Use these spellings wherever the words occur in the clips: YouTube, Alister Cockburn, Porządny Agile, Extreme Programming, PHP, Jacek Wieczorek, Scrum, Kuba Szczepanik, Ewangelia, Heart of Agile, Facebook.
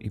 i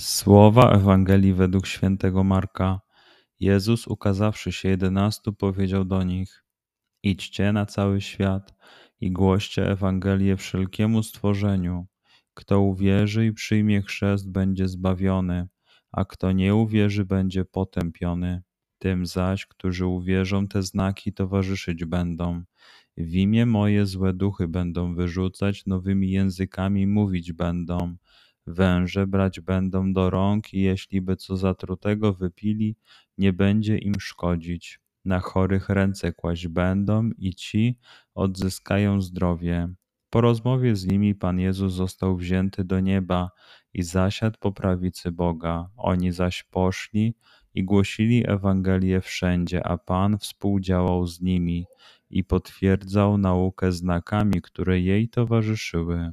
Słowa Ewangelii według świętego Marka. Jezus, ukazawszy się 11, powiedział do nich: Idźcie na cały świat i głoście Ewangelię wszelkiemu stworzeniu. Kto uwierzy i przyjmie chrzest, będzie zbawiony, a kto nie uwierzy, będzie potępiony. Tym zaś, którzy uwierzą, te znaki towarzyszyć będą. W imię moje złe duchy będą wyrzucać, nowymi językami mówić będą. Węże brać będą do rąk i jeśli by co zatrutego wypili, nie będzie im szkodzić. Na chorych ręce kłaść będą i ci odzyskają zdrowie. Po rozmowie z nimi Pan Jezus został wzięty do nieba i zasiadł po prawicy Boga. Oni zaś poszli i głosili Ewangelię wszędzie, a Pan współdziałał z nimi i potwierdzał naukę znakami, które jej towarzyszyły.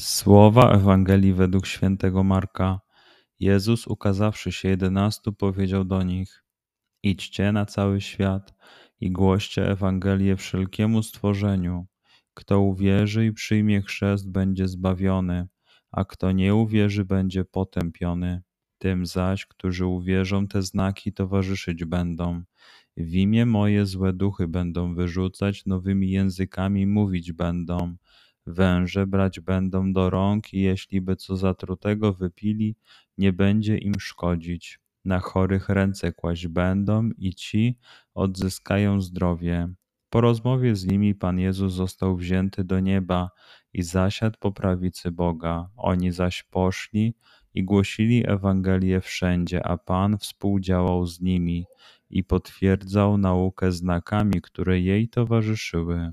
Słowa Ewangelii według świętego Marka. Jezus, ukazawszy się 11, powiedział do nich: Idźcie na cały świat i głoście Ewangelię wszelkiemu stworzeniu. Kto uwierzy i przyjmie chrzest, będzie zbawiony, a kto nie uwierzy, będzie potępiony. Tym zaś, którzy uwierzą, te znaki towarzyszyć będą. W imię moje złe duchy będą wyrzucać, nowymi językami mówić będą. Węże brać będą do rąk i jeśli by co zatrutego wypili, nie będzie im szkodzić. Na chorych ręce kłaść będą i ci odzyskają zdrowie. Po rozmowie z nimi Pan Jezus został wzięty do nieba i zasiadł po prawicy Boga. Oni zaś poszli i głosili Ewangelię wszędzie, a Pan współdziałał z nimi i potwierdzał naukę znakami, które jej towarzyszyły.